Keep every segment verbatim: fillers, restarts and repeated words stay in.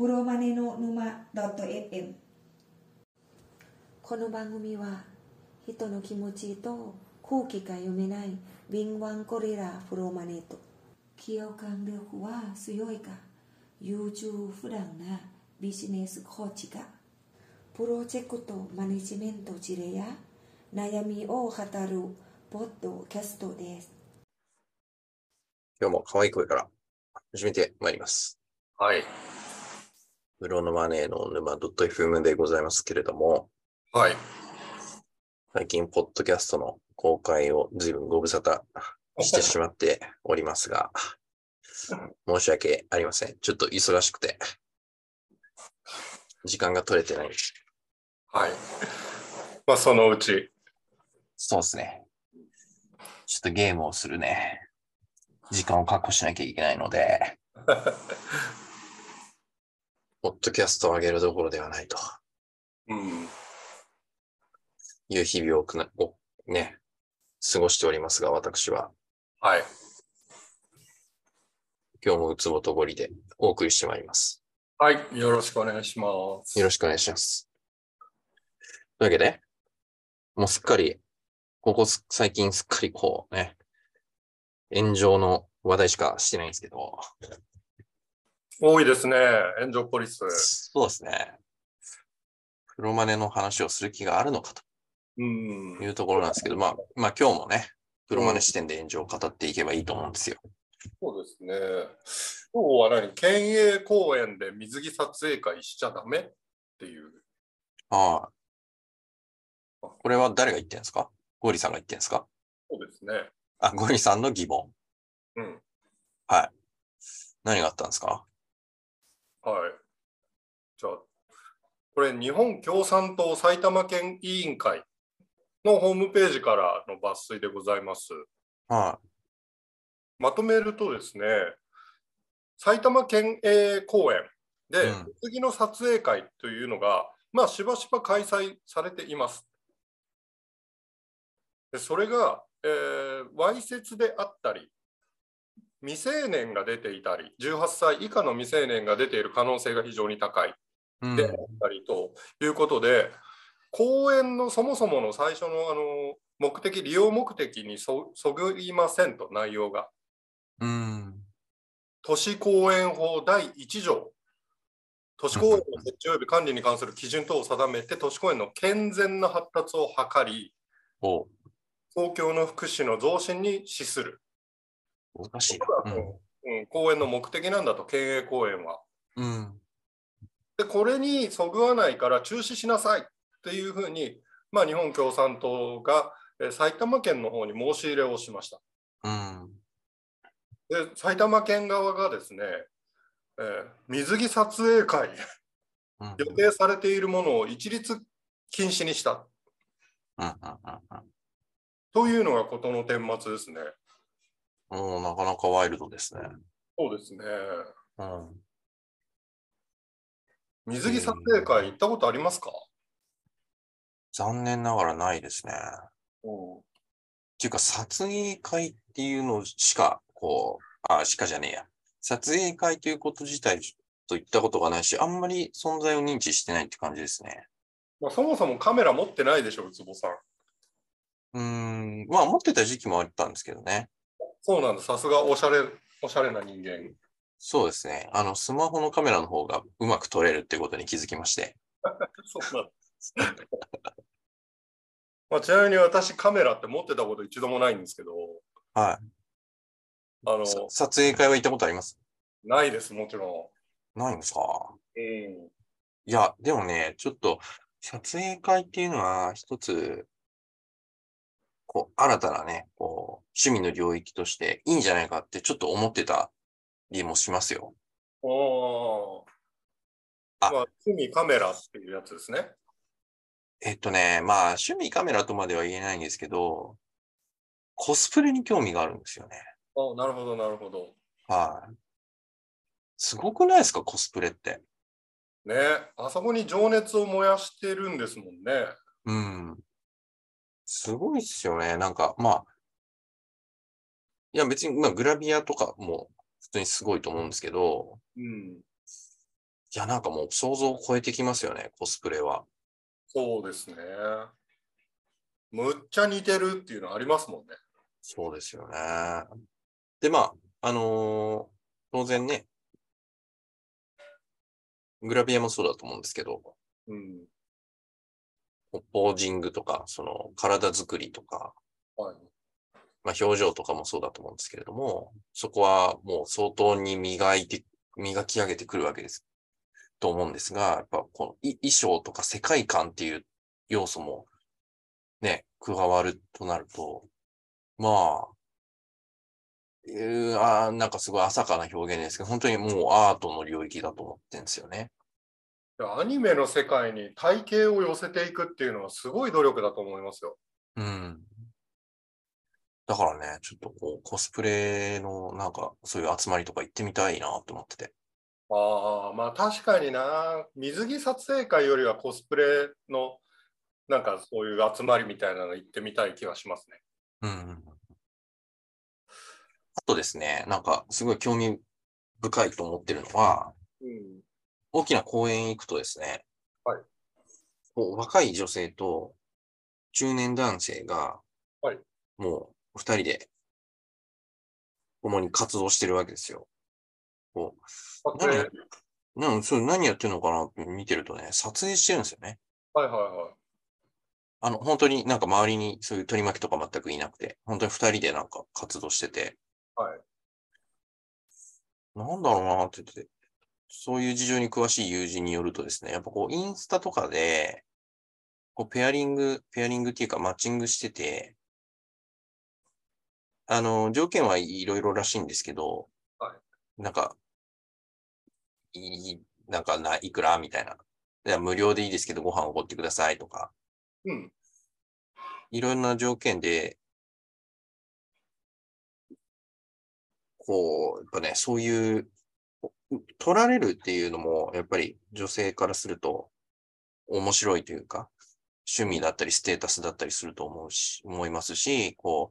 puromanenonuma.fm この番組は人の気持ちと空気が読めない敏腕コレラプロマネと共感力は強いか優柔不断なビジネスコーチがプロジェクトマネジメント事例や悩みを語るポッドキャストです。今日も可愛い声から始めてまいります。はい、プロのマネーの沼 .fm でございますけれども、はい、最近ポッドキャストの公開を随分ご無沙汰してしまっておりますが申し訳ありません。ちょっと忙しくて時間が取れてない。はい、まあそのうち。そうですね、ちょっとゲームをするね時間を確保しなきゃいけないのでポッドキャストを上げるどころではないと、うん、いう日々をくなおね過ごしておりますが、私ははい今日もウツボとゴリでお送りしてまいります。はい、よろしくお願いします。よろしくお願いします。というわけでもうすっかりここ最近すっかりこうね炎上の話題しかしてないんですけど、多いですね炎上ポリス。そうですね、プロマネの話をする気があるのかとうんいうところなんですけど、まあ、まあ今日もね、プロマネ視点で炎上を語っていけばいいと思うんですよ。そうですね。今日は何、県営公園で水着撮影会しちゃダメっていう。ああ。これは誰が言ってるんですか？ゴリさんが言ってるんですか？そうですね。あ、ゴリさんの疑問。うん。はい。何があったんですか？はい。じゃあ、これ日本共産党埼玉県委員会のホームページからの抜粋でございます。はい、まとめるとですね、埼玉県営公園で水着の撮影会というのが、うん、まあしばしば開催されています。でそれが、えー、わいせつであったり、未成年が出ていたり、じゅうはっさい以下の未成年が出ている可能性が非常に高いであったりということで。うん、公園のそもそもの最初のあの目的、利用目的に そ, そぐいませんと、内容が、うん、都市公園法だいいちじょう、都市公園の設置及び管理に関する基準等を定めて都市公園の健全な発達を図り、お公共の福祉の増進に資する。おかしい、うんうん、公園の目的なんだと、県営公園は、うん、でこれにそぐわないから中止しなさいというふうに、まあ、日本共産党が、えー、埼玉県の方に申し入れをしました。うん、で埼玉県側がですね、えー、水着撮影会予定されているものを一律禁止にした、うん、というのがことの顛末ですね。うん、なかなかワイルドですね。そうですね、うん、水着撮影会行ったことありますか？残念ながらないですね。うん。っていうか、撮影会っていうのしか、こう、あ、しかじゃねえや。撮影会ということ自体と言ったことがないし、あんまり存在を認知してないって感じですね。まあ、そもそもカメラ持ってないでしょ、ウツボさん。うーん、まあ、持ってた時期もあったんですけどね。そうなんだ、さすがおしゃれ、おしゃれな人間。そうですね。あの、スマホのカメラの方がうまく撮れるってことに気づきまして。そうなんだ。まあ、ちなみに私カメラって持ってたこと一度もないんですけど、はい、あの撮影会は行ったことあります？ないです。もちろんないんですか？うん、いやでもね、ちょっと撮影会っていうのは一つこう新たなねこう趣味の領域としていいんじゃないかってちょっと思ってたりもしますよ。おー、あ、まあ、趣味カメラっていうやつですね。えっとね、まあ、趣味カメラとまでは言えないんですけど、コスプレに興味があるんですよね。あ、なるほど、なるほど。はい。すごくないですか、コスプレって。ね、あそこに情熱を燃やしてるんですもんね。うん。すごいっすよね。なんか、まあ、いや別に、まあ、グラビアとかも普通にすごいと思うんですけど、うん。いや、なんかもう想像を超えてきますよね、コスプレは。そうですね。むっちゃ似てるっていうのありますもんね。そうですよね。で、まあ、あのー、当然ね、グラビアもそうだと思うんですけど、うん、ポージングとか、その体作りとか、はい、まあ、表情とかもそうだと思うんですけれども、そこはもう相当に磨いて、磨き上げてくるわけです。と思うんですが、やっぱこの衣装とか世界観っていう要素もね、加わるとなると、まあ、えー、あなんかすごい浅かな表現ですけど、本当にもうアートの領域だと思ってるんですよね。アニメの世界に体型を寄せていくっていうのはすごい努力だと思いますよ。うん。だからね、ちょっとこうコスプレのなんかそういう集まりとか行ってみたいなと思ってて。ああ、まあ確かにな、水着撮影会よりはコスプレのなんかそういう集まりみたいなの行ってみたい気はしますね。うん。あとですね、なんかすごい興味深いと思ってるのは、うん、大きな公園行くとですね、はい、こう若い女性と中年男性が、はい、もう二人で共に活動してるわけですよ。こう 何, 何, そう何やってるのかなって見てるとね、撮影してるんですよね。はいはいはい。あの、本当になんか周りにそういう取り巻きとか全くいなくて、本当に二人でなんか活動してて。はい。なんだろうなって言ってて、そういう事情に詳しい友人によるとですね、やっぱこうインスタとかで、こうペアリング、ペアリングっていうかマッチングしてて、あの、条件はいろいろらしいんですけど、はい、なんか、いい、なんかな、いくらみたいな。いや、無料でいいですけど、ご飯おごってくださいとか。うん。いろんな条件で、こう、やっぱね、そういう、取られるっていうのも、やっぱり女性からすると、面白いというか、趣味だったり、ステータスだったりすると思うし、思いますし、こ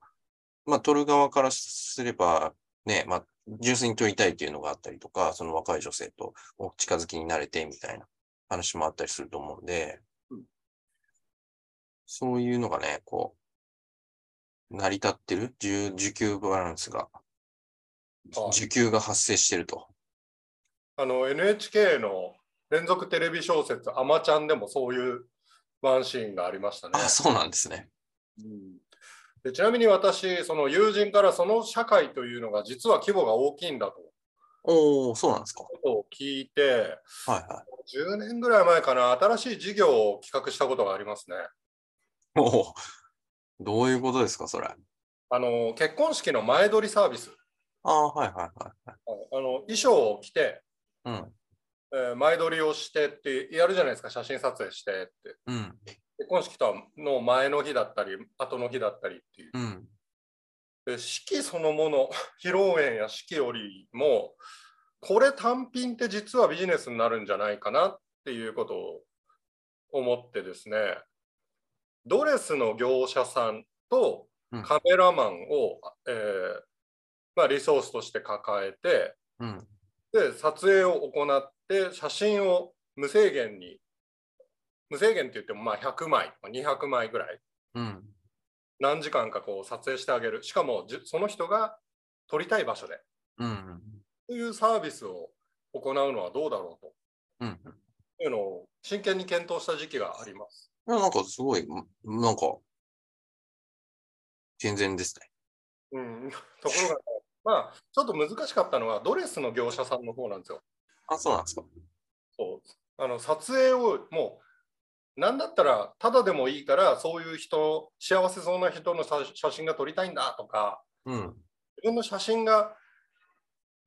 う、まあ、取る側からすれば、ね、まあ、純粋に取りたいっていうのがあったりとか、その若い女性とお近づきになれてみたいな話もあったりすると思うんで、うん、そういうのがね、こう、成り立ってる、需給バランスが、需給が発生してると。あの、エヌエイチケー の連続テレビ小説、あまちゃんでもそういうワンシーンがありましたね。あ、そうなんですね。うん、でちなみに私、その友人からその社会というのが実は規模が大きいんだと。おお、そうなんですか。ことを聞いて、はいはい、じゅうねんぐらい前かな、新しい事業を企画したことがありますね。おお、どういうことですか、それ。あの、結婚式の前撮りサービス。ああ、はいはいはい。あの、衣装を着て、うん、えー、前撮りをしてってやるじゃないですか、写真撮影してって。うん、結婚式の前の日だったり後の日だったりっていう、うん、で式そのもの、披露宴や式よりもこれ単品って実はビジネスになるんじゃないかなっていうことを思ってですね、ドレスの業者さんとカメラマンを、うん、えーまあ、リソースとして抱えて、うん、で撮影を行って写真を無制限に無制限って言ってもまあひゃくまいにひゃくまいぐらい、うん、何時間かこう撮影してあげる、しかもその人が撮りたい場所で、うん、というサービスを行うのはどうだろうと、うん、というのを真剣に検討した時期があります。いや、なんかすごいなんか健全ですね、うん、ところが、ね、まあちょっと難しかったのはドレスの業者さんの方なんですよ。あ、そうなんですか。そう、あの撮影をもうなんだったらただでもいいから、そういう人、幸せそうな人の写真が撮りたいんだとか、うん、自分の写真が、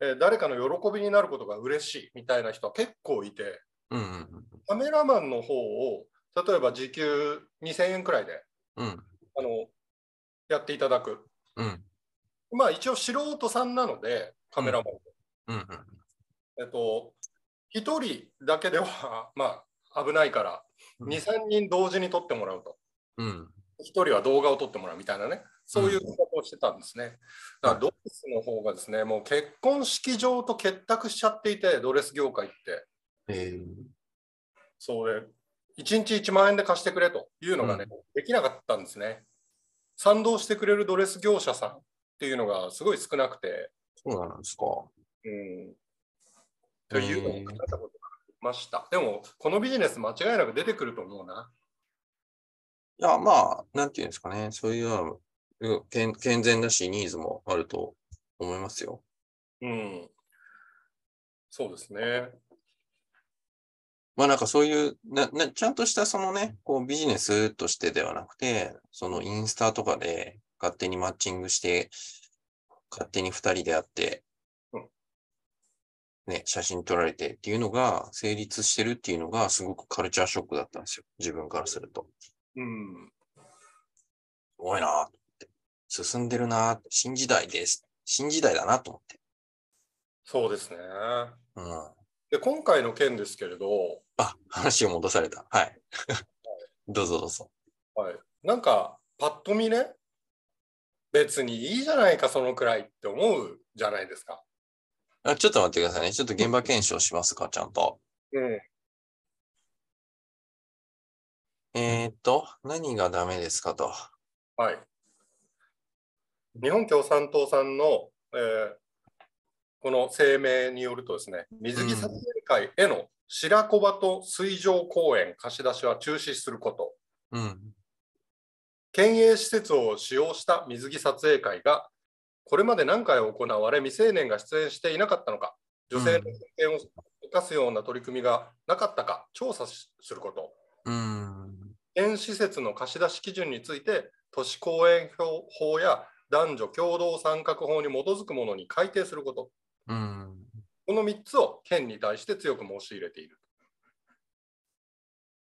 えー、誰かの喜びになることが嬉しいみたいな人は結構いて、うんうんうん、カメラマンの方を例えば時給にせんえんくらいで、うん、あのやっていただく、うん、まあ一応素人さんなのでカメラマン、うんうんうん、えっとひとりだけではまあ危ないからにさんにん同時に撮ってもらうと、うん、ひとりは動画を撮ってもらうみたいなね、そういうことをしてたんですね。だからドレスの方がですね、もう結婚式場と結託しちゃっていて、ドレス業界って、えー、それいちにちいちまんえんで貸してくれというのがね、うん、できなかったんですね。賛同してくれるドレス業者さんっていうのがすごい少なくて。そうなんですか。うん、というのを考えたことがありました。でも、このビジネス間違いなく出てくると思うな。いや、まあ、なんていうんですかね、そういうのは健全だし、ニーズもあると思いますよ。うん。そうですね。まあなんかそういうななちゃんとしたそのねこうビジネスとしてではなくて、そのインスタとかで勝手にマッチングして勝手にふたりで会って、うん、ね、写真撮られてっていうのが成立してるっていうのがすごくカルチャーショックだったんですよ、自分からすると。うん。すごいなって、進んでるなって、新時代です、新時代だなと思って。そうですね。うん。で今回の件ですけれど、あ、話を戻された。はい。どうぞどうぞ。はい。なんかパッと見ね、別にいいじゃないかそのくらいって思うじゃないですか。あ、ちょっと待ってくださいね。ちょっと現場検証しますか、ちゃんと。うん。えー、っと何がダメですかと。はい。日本共産党さんの、えーこの声明によるとですね、水着撮影会への白子場と水上公園貸し出しは中止すること、うん、県営施設を使用した水着撮影会がこれまで何回行われ、未成年が出演していなかったのか、女性の権限を生かすような取り組みがなかったか調査すること、うん、県施設の貸し出し基準について都市公園法や男女共同参画法に基づくものに改定すること、うん、このみっつを県に対して強く申し入れている。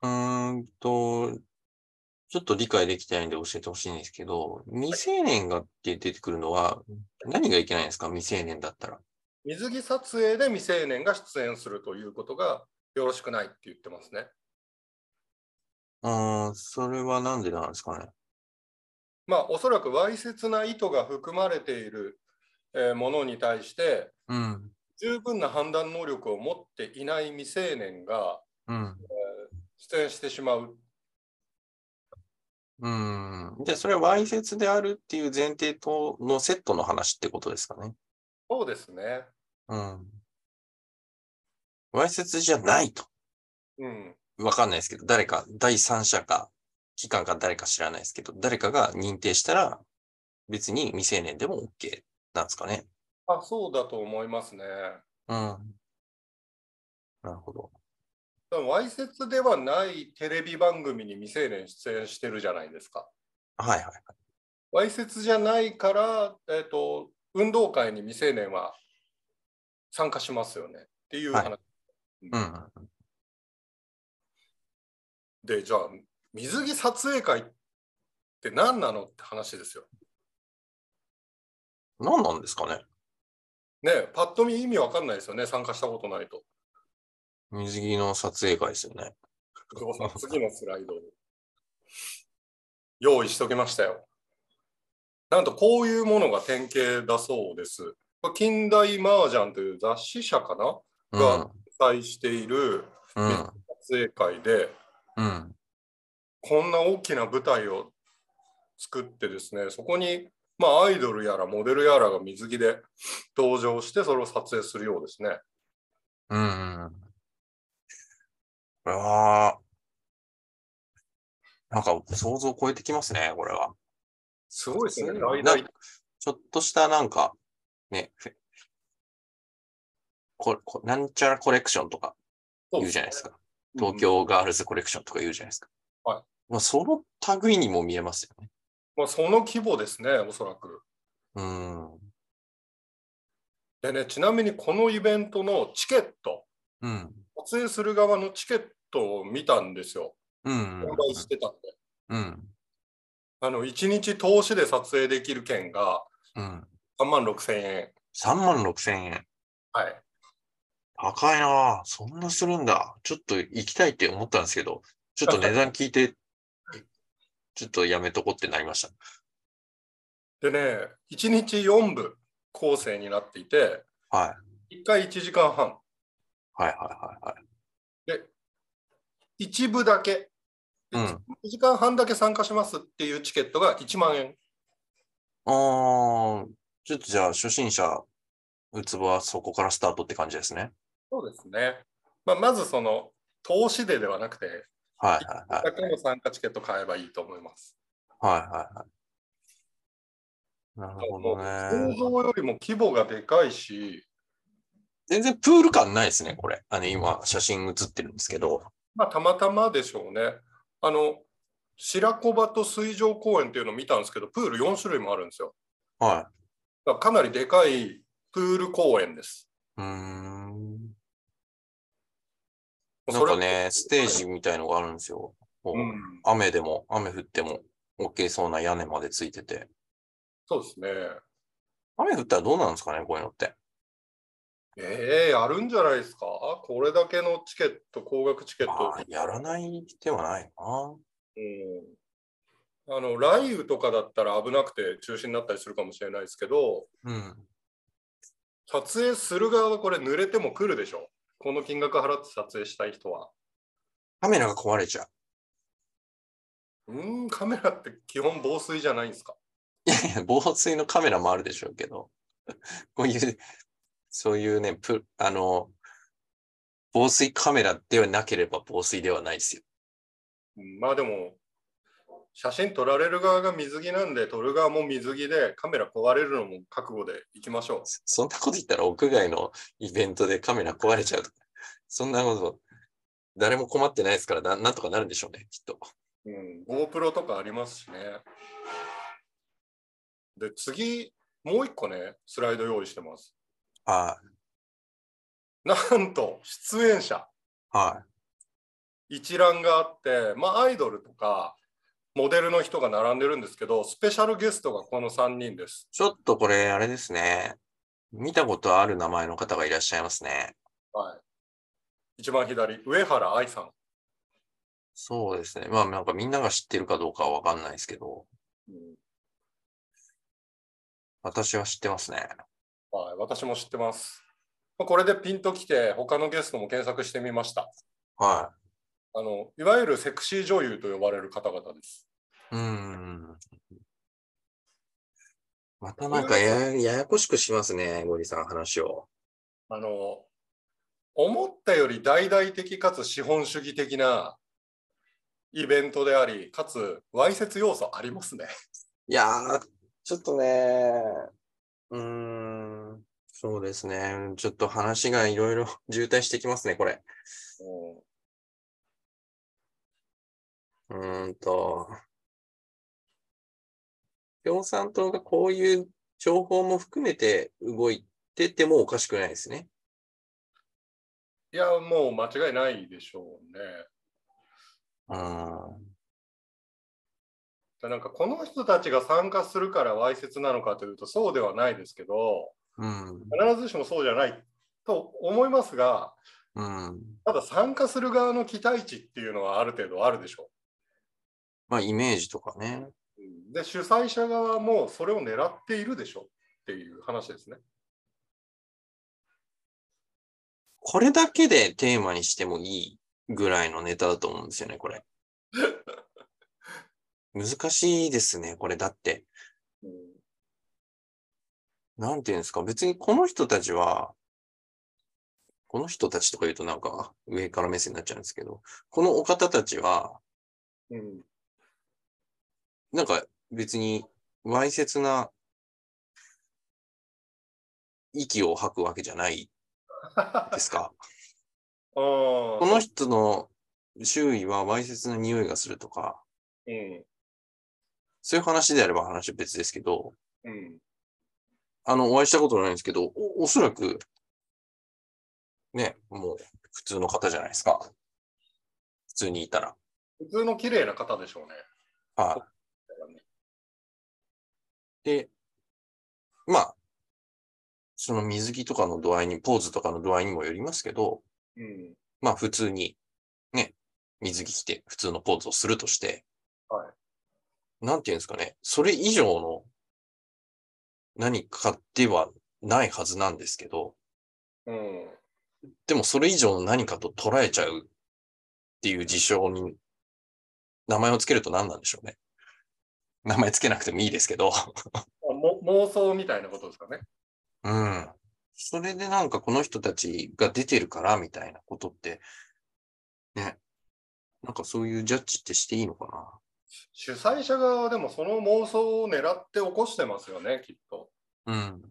うーんと、ちょっと理解できてないんで教えてほしいんですけど、未成年がって出てくるのは何がいけないんですか、未成年だったら。水着撮影で未成年が出演するということがよろしくないって言ってますね。あー、それはなんでなんですかね。まあおそらくわいせつな意図が含まれているものに対して、うん、十分な判断能力を持っていない未成年が、うんえー、出演してしまう。うん。じゃあそれはわいせつであるっていう前提とのセットの話ってことですかね。そうですね。うん。わいせつじゃないと。うん。わかんないですけど、誰か第三者か機関か誰か知らないですけど、誰かが認定したら別に未成年でも OK。なんですかね。あ、そうだと思いますね。うん。なるほど。わいせつではないテレビ番組に未成年出演してるじゃないですか。はいはいはい。わいせつじゃないから、えっと、運動会に未成年は参加しますよねっていう話。はい、うん。で、じゃあ、水着撮影会って何なのって話ですよ。何なんですかね。ねえ、パッと見意味わかんないですよね、参加したことないと。水着の撮影会ですよね。次のスライド用意しときましたよ。なんとこういうものが典型だそうです。近代麻雀という雑誌社かな、うん、が主催している水着撮影会で、うん、こんな大きな舞台を作ってですね、そこにまあ、アイドルやらモデルやらが水着で登場してそれを撮影するようですね。うん。これは、なんか想像を超えてきますね、これは。すごいですね。ちょっとしたなんか、ね、ここなんちゃらコレクションとか言うじゃないですか。うん、東京ガールズコレクションとか言うじゃないですか。はい。まあ、その類にも見えますよね。まあ、その規模ですね、おそらく。うん。でね、ちなみにこのイベントのチケット、うん、撮影する側のチケットを見たんですよ。うん。販売してたんで。うん。あの、いちにち投資で撮影できる券がさんまんろくせんえん。さんまんろくせんえん。はい。高いなぁ。そんなするんだ。ちょっと行きたいって思ったんですけど、ちょっと値段聞いて。ちょっとやめとこってなりました。でね、いちにちよん部構成になっていて、はい、いっかいいちじかんはん。はいはいはいはい。で一部だけ、うん、にじかんはんだけ参加しますっていうチケットがいちまんえん。ああ、ちょっとじゃあ初心者うつぼはそこからスタートって感じですね。そうですね。まあ、まずその投資でではなくて、はいはいはい、だけの参加チケット買えばいいと思います。はいはいはい。なるほどね。想像よりも規模がでかいし、全然プール感ないですね、これ。あの今写真写ってるんですけど。まあたまたまでしょうね。あの白子場と水上公園っていうのを見たんですけど、プールよんしゅるいもあるんですよ。はい。だからかなりでかいプール公園です。うーん。なんかね、ステージみたいのがあるんですよ。うん、雨でも、雨降っても OK そうな屋根までついてて。そうですね。雨降ったらどうなんですかね、こういうのって。ええー、やるんじゃないですか。これだけのチケット、高額チケット。やらないではないな。うん、あの雷雨とかだったら危なくて中止になったりするかもしれないですけど、うん、撮影する側はこれ濡れても来るでしょ。この金額払って撮影したい人は。カメラが壊れちゃう。うん、カメラって基本防水じゃないんですか。いやいや、防水のカメラもあるでしょうけど、こういう、そういうね、プあの、防水カメラではなければ防水ではないですよ。まあでも、写真撮られる側が水着なんで、撮る側も水着で、カメラ壊れるのも覚悟でいきましょう。そんなこと言ったら、屋外のイベントでカメラ壊れちゃうとか、そんなこと、誰も困ってないですからな、なんとかなるんでしょうね、きっと。うん、GoPro とかありますしね。で、次、もう一個ね、スライド用意してます。はい。なんと、出演者。はい。一覧があって、まあ、アイドルとかモデルの人が並んでるんですけど、スペシャルゲストがこのさんにんです。ちょっとこれあれですね。見たことある名前の方がいらっしゃいますね。はい。一番左、上原愛さん。そうですね。まあなんかみんなが知ってるかどうかはわかんないですけど、うん、私は知ってますね。はい、私も知ってます。これでピンときて他のゲストも検索してみました。はい。あのいわゆるセクシー女優と呼ばれる方々です。うーん。またなんか や, ややこしくしますね、ゴリさん、話を。あの、思ったより大々的かつ資本主義的なイベントであり、かつ、わいせつ要素ありますね。いやー、ちょっとね、うーん、そうですね、ちょっと話がいろいろ渋滞してきますね、これ。うんうんと、共産党がこういう情報も含めて動いててもおかしくないですね。いや、もう間違いないでしょうね。うん。なんかこの人たちが参加するからわいせつなのかというとそうではないですけど、うん、必ずしもそうじゃないと思いますが、うん、ただ参加する側の期待値っていうのはある程度あるでしょう。まあ、イメージとかね。で、主催者側もそれを狙っているでしょっていう話ですね。これだけでテーマにしてもいいぐらいのネタだと思うんですよね、これ。難しいですね、これだって。うん、なんていうんですか、別にこの人たちは、この人たちとか言うとなんか上から目線になっちゃうんですけど、このお方たちは、うんなんか別にわいせつな息を吐くわけじゃないですか。この人の周囲はわいせつな匂いがするとか、うん、そういう話であれば話は別ですけど、うん、あの、お会いしたことないんですけど、お, おそらく、ね、もう普通の方じゃないですか。普通にいたら。普通の綺麗な方でしょうね。はい。で、まあ、その水着とかの度合いに、ポーズとかの度合いにもよりますけど、うん、まあ普通に、ね、水着着て普通のポーズをするとして、はい、なんていうんですかね、それ以上の何かではないはずなんですけど、うん、でもそれ以上の何かと捉えちゃうっていう事象に名前をつけると何なんでしょうね。名前つけなくてもいいですけど。妄想みたいなことですかね。うん。それでなんかこの人たちが出てるからみたいなことって、ね。なんかそういうジャッジってしていいのかな。主催者側はでもその妄想を狙って起こしてますよね、きっと。うん。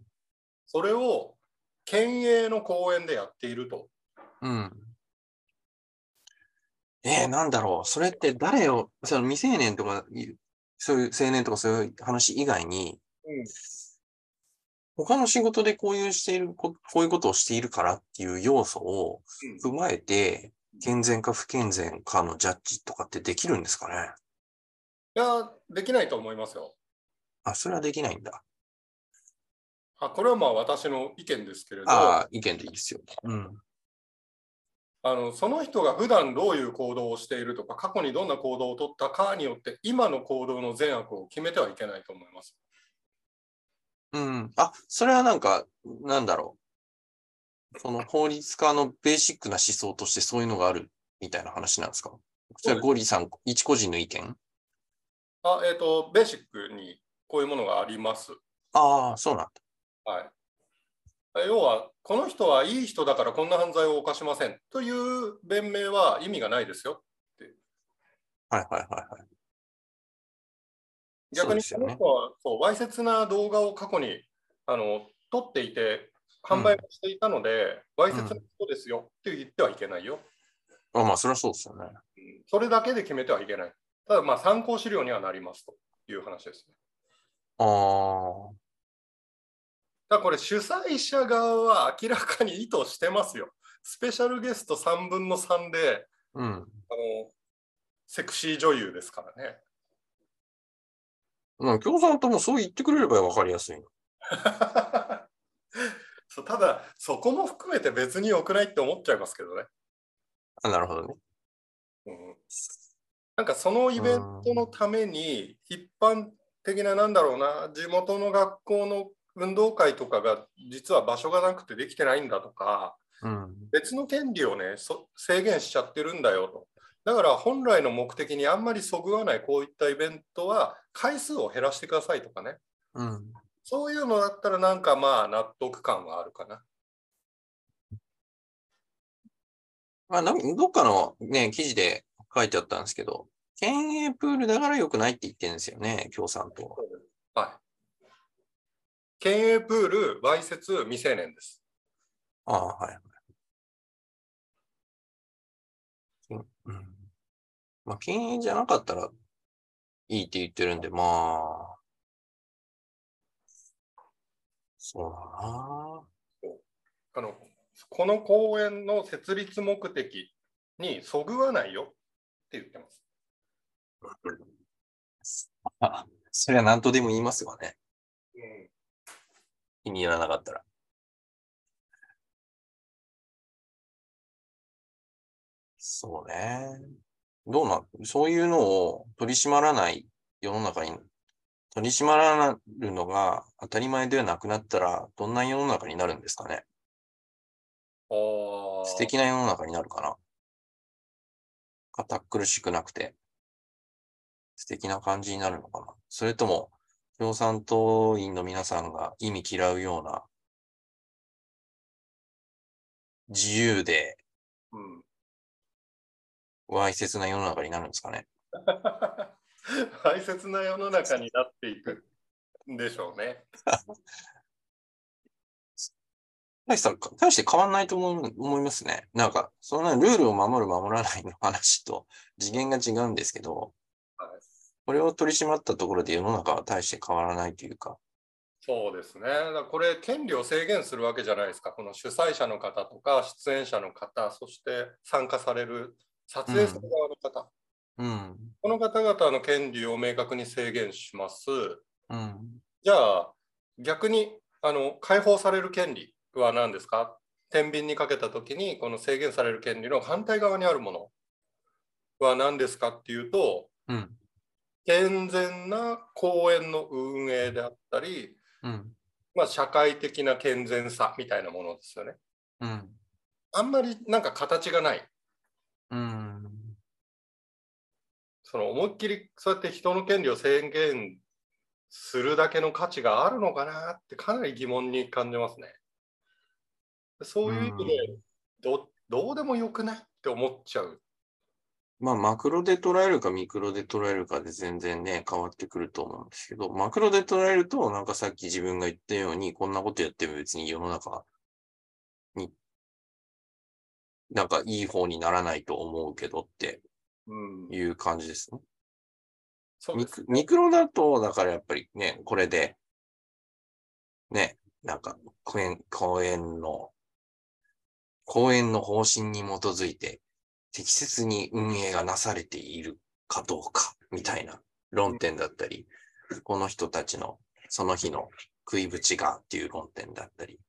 それを県営の公園でやっていると。うん。えー、なんだろう。それって誰を、その未成年とか、そういう青年とかそういう話以外に、うん、他の仕事でこういうしている、こういうことをしているからっていう要素を踏まえて、うん、健全か不健全かのジャッジとかってできるんですかね。いや、できないと思いますよ。あ、それはできないんだ。あ、これはまあ私の意見ですけれど。ああ、意見でいいですよ。うん。あのその人が普段どういう行動をしているとか過去にどんな行動をとったかによって今の行動の善悪を決めてはいけないと思います。うん。あ、それはなんかなんだろう。その法律家のベーシックな思想としてそういうのがあるみたいな話なんですか。それはゴリさん一個人の意見？あ、えっとベーシックにこういうものがあります。ああ、そうなんだ。はい。要はこの人はいい人だからこんな犯罪を犯しませんという弁明は意味がないですよって。はいはいはいはい。逆にこの人はそうわいせつな動画を過去にあの撮っていて販売もしていたのでわいせつなことですよって言ってはいけないよ。うん、あ、まあそれはそうですよね。それだけで決めてはいけない。ただまあ参考資料にはなりますという話ですね。ああ。だこれ主催者側は明らかに意図してますよ。スペシャルゲストさんぶんのさんで、うん、あのセクシー女優ですからね。なんか共産党もそう言ってくれれば分かりやすいのそう、ただそこも含めて別に良くないって思っちゃいますけどね。あ、なるほどね、うん、なんかそのイベントのために一般的ななんだろうな地元の学校の運動会とかが実は場所がなくてできてないんだとか、うん、別の権利をねそ制限しちゃってるんだよと。だから本来の目的にあんまりそぐわないこういったイベントは回数を減らしてくださいとかね、うん、そういうのだったらなんかまあ納得感はあるかな。まあ、なんどっかの、ね、記事で書いてあったんですけど県営プールだから良くないって言ってるんですよね共産党は。はい、県営プール、わいせつ、未成年です。ああ、はい。うん。まあ、県営じゃなかったらいいって言ってるんで、まあ。そうだな。あの、この公園の設立目的にそぐわないよって言ってます。あ、それは何とでも言いますわね。うん。気に入らなかったら。そうね。どうな、そういうのを取り締まらない世の中に、取り締まらるのが当たり前ではなくなったら、どんな世の中になるんですかね。おー。素敵な世の中になるかな。堅苦しくなくて、素敵な感じになるのかな。それとも、共産党員の皆さんが忌み嫌うような自由でわいせつな世の中になるんですかね。わいせつな世の中になっていくんでしょうね。大して大して変わんないと思い、思いますね。なんかそんなルールを守る守らないの話と次元が違うんですけど。これを取り締まったところで世の中は大して変わらないというか。そうですね。だからこれ権利を制限するわけじゃないですか。この主催者の方とか出演者の方、そして参加される撮影する側の方、うんうん、この方々の権利を明確に制限します、うん、じゃあ逆にあの解放される権利は何ですか。天秤にかけた時にこの制限される権利の反対側にあるものは何ですかっていうと、うん、健全な公園の運営であったり、うん、まあ社会的な健全さみたいなものですよね。うん、あんまりなんか形がない、うん、その思いっきりそうやって人の権利を制限するだけの価値があるのかなってかなり疑問に感じますね。そういう意味で、うん、ど, どうでもよくないって思っちゃう。まあ、マクロで捉えるかミクロで捉えるかで全然ね、変わってくると思うんですけど、マクロで捉えると、なんかさっき自分が言ったように、こんなことやっても別に世の中に、なんかいい方にならないと思うけどっていう感じですね。そうですね。ミクロだと、だからやっぱりね、これで、ね、なんか公園、公園の、公園の方針に基づいて、適切に運営がなされているかどうかみたいな論点だったり、うん、この人たちのその日の食いぶちがっていう論点だったり、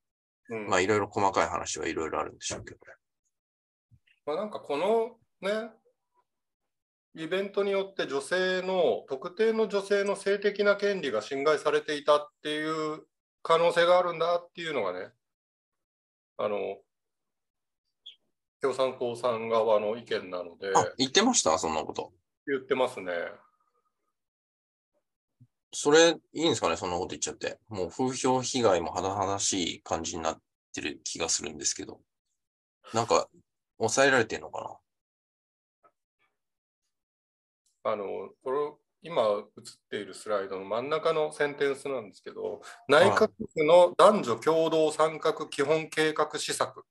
うん、まあいろいろ細かい話はいろいろあるんでしょうけど、まあ、なんかこのねイベントによって女性の特定の女性の性的な権利が侵害されていたっていう可能性があるんだっていうのがね、あの共産党さん側の意見なので。あ、言ってました？そんなこと。言ってますね。それ、いいんですかね？そんなこと言っちゃって。もう風評被害も甚だしい感じになってる気がするんですけど。なんか、抑えられてるのかな？あの、これ、今映っているスライドの真ん中のセンテンスなんですけど、内閣府の男女共同参画基本計画施策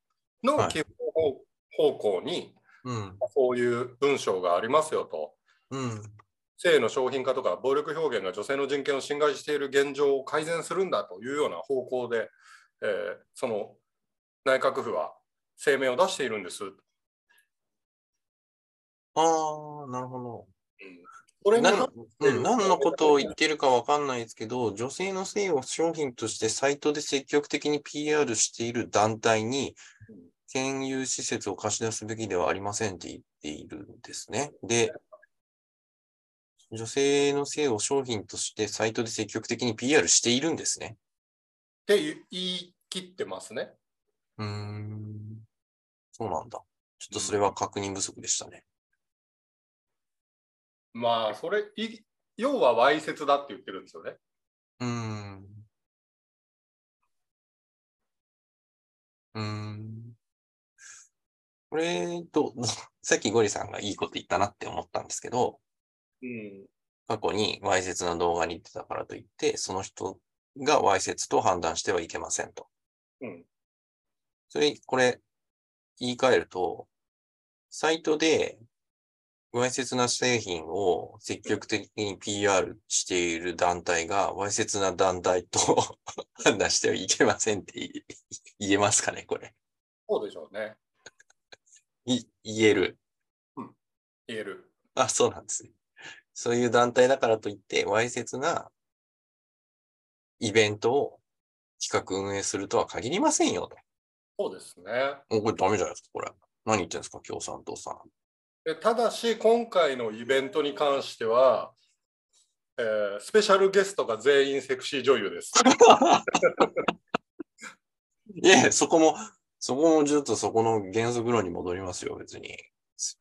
の基本を、はい、方向に、うん、そういう文章がありますよと、うん、性の商品化とか暴力表現が女性の人権を侵害している現状を改善するんだというような方向で、えー、その内閣府は声明を出しているんです。あー、なるほど、うん、これ何、うん、何のことを言ってるか分かんないですけど、女性の性を商品としてサイトで積極的に ピーアール している団体に、うん、県有施設を貸し出すべきではありませんって言っているんですね。で、女性の性を商品としてサイトで積極的に ピーアール しているんですね。って言い切ってますね。うーん、そうなんだ。ちょっとそれは確認不足でしたね。うん、まあ、それ、要はわいせつだって言ってるんですよね。うーん。うーん。これと、さっきゴリさんがいいこと言ったなって思ったんですけど、うん、過去にわいせつな動画に出てたからといって、その人がわいせつと判断してはいけませんと。うん、それ、これ、言い換えると、サイトでわいせつな製品を積極的に ピーアール している団体が、わいせつな団体と判断してはいけませんって言えますかね、これ。そうでしょうね。い言える、うん、言える。あ、そうなんですね。そういう団体だからといってわいせつなイベントを企画運営するとは限りませんよと。そうですね。これダメじゃないですか。これ何言ってるんですか、共産党さん。えただし今回のイベントに関しては、えー、スペシャルゲストが全員セクシー女優です。いや、そこもそこもずっとそこの原則論に戻りますよ、別に。ス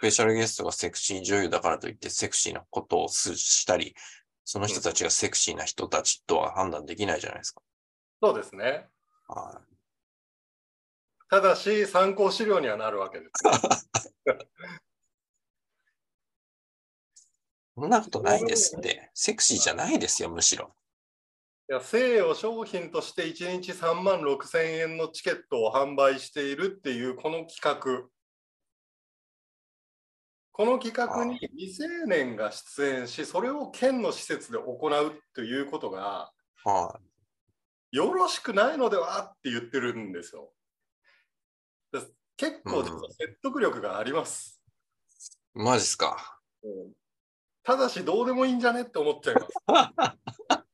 ペシャルゲストがセクシー女優だからといって、セクシーなことをしたり、その人たちがセクシーな人たちとは判断できないじゃないですか。そうですね。はい。ただし、参考資料にはなるわけです。そんなことないですって。セクシーじゃないですよ、むしろ。いや、性を商品としていちにちさんまんろくせんえんのチケットを販売しているっていうこの企画、この企画に未成年が出演し、それを県の施設で行うということがよろしくないのではって言ってるんですよ。結構実は説得力があります、うん、マジっすか、うん、ただしどうでもいいんじゃねって思っちゃいます。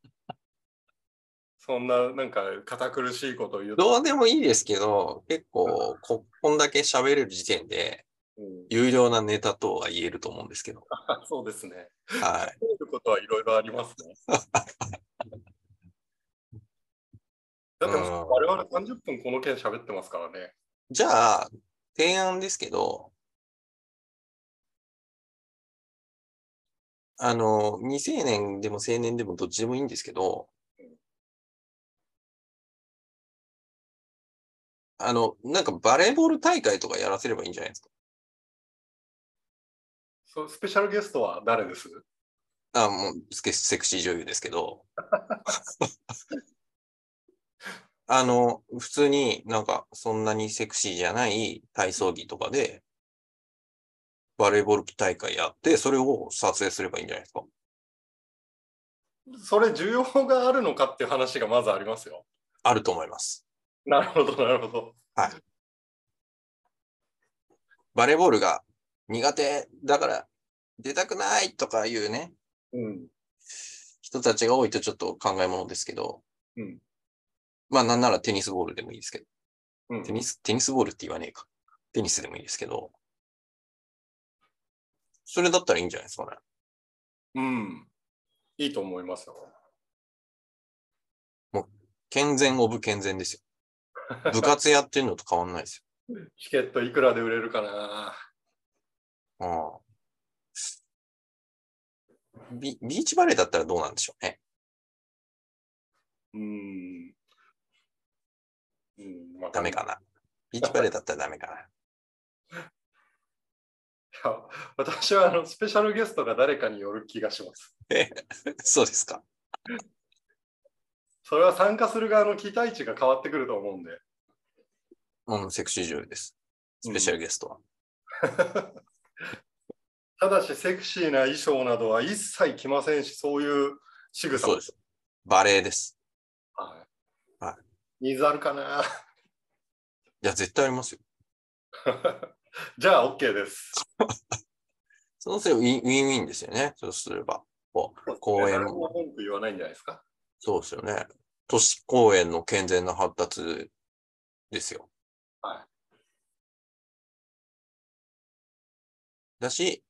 そんな、なんか、堅苦しいことを言うと。どうでもいいですけど、結構、こ、こんだけ喋れる時点で、うん、有料なネタとは言えると思うんですけど。そうですね。はい。そういうことはいろいろありますね。だって、我々さんじゅっぷんこの件喋ってますからね。じゃあ、提案ですけど、あの未成年でも成年でもどっちでもいいんですけど、あのなんかバレーボール大会とかやらせればいいんじゃないですか。そう、スペシャルゲストは誰です？あ、もうセクシー女優ですけどあの普通になんかそんなにセクシーじゃない体操着とかでバレーボール大会やって、それを撮影すればいいんじゃないですか。それ需要があるのかっていう話がまずありますよ。あると思います。なるほどなるほど、はい、バレーボールが苦手だから出たくないとかいうね、うん、人たちが多いとちょっと考えものですけど、うん、まあなんならテニスボールでもいいですけど、うん、テニス、テニスボールって言わねえか、テニスでもいいですけど、それだったらいいんじゃないですかね。うん、いいと思いますよ。もう健全オブ健全ですよ。部活やってるのと変わんないですよ。チケットいくらで売れるかな。ああ。ビ, ビーチバレーだったらどうなんでしょうね。うーん。うん、まあ、ダメかな。ビーチバレーだったらダメかな。いや、私はあのスペシャルゲストが誰かによる気がします。え、そうですか。それは参加する側の期待値が変わってくると思うんで。うん、セクシー女優です。スペシャルゲストは。うんただしセクシーな衣装などは一切着ませんし、そういう仕草。そうです。バレエです。はい。はい。ニーズあるかな。いや、絶対ありますよ。じゃあ OK です。そうすればウィンウィンですよね。そうすればこう公演も文句言わないんじゃないですか。そうですよね。都市公演の健全な発達ですよ。はい。だし。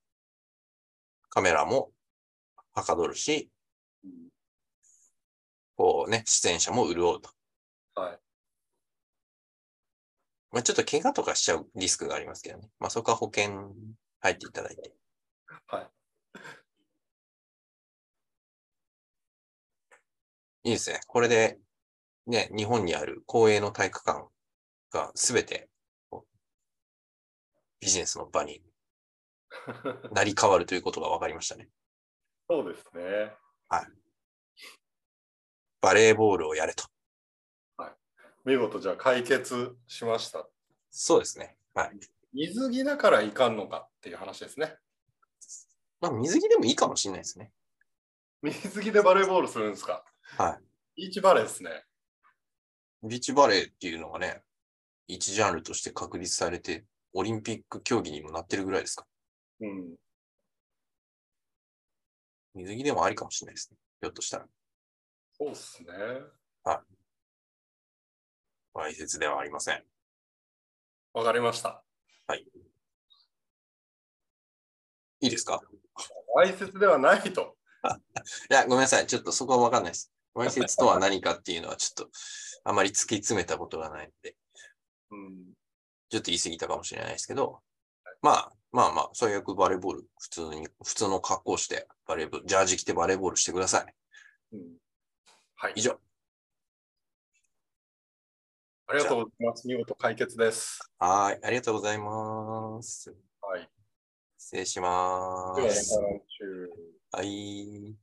カメラもはかどるし、こうね、出演者も潤うと。はい。まあちょっと怪我とかしちゃうリスクがありますけどね。まあそこは保険入っていただいて。はい。いいですね。これで、ね、日本にある公営の体育館がすべてビジネスの場になり変わるということが分かりましたね。そうですね。はい。バレーボールをやれと。はい。見事じゃあ解決しました。そうですね。はい。水着だからいかんのかっていう話ですね。まあ水着でもいいかもしれないですね。水着でバレーボールするんですか。はい。ビーチバレーですね。ビーチバレーっていうのがね、一ジャンルとして確立されて、オリンピック競技にもなってるぐらいですか。うん、水着でもありかもしれないですね。ひょっとしたら。そうですね。はい。わいせつではありません。わかりました。はい。いいですか？わいせつではないと。いや、ごめんなさい。ちょっとそこはわかんないです。わいせつとは何かっていうのは、ちょっとあまり突き詰めたことがないので、うん、ちょっと言い過ぎたかもしれないですけど、まあ、まあまあ、最悪バレーボール、普通に、普通の格好して、バレーボール、ジャージ着てバレーボールしてください。うん、はい。以上。ありがとうございます。見事解決です。はい。ありがとうございます。はい。失礼します。はい。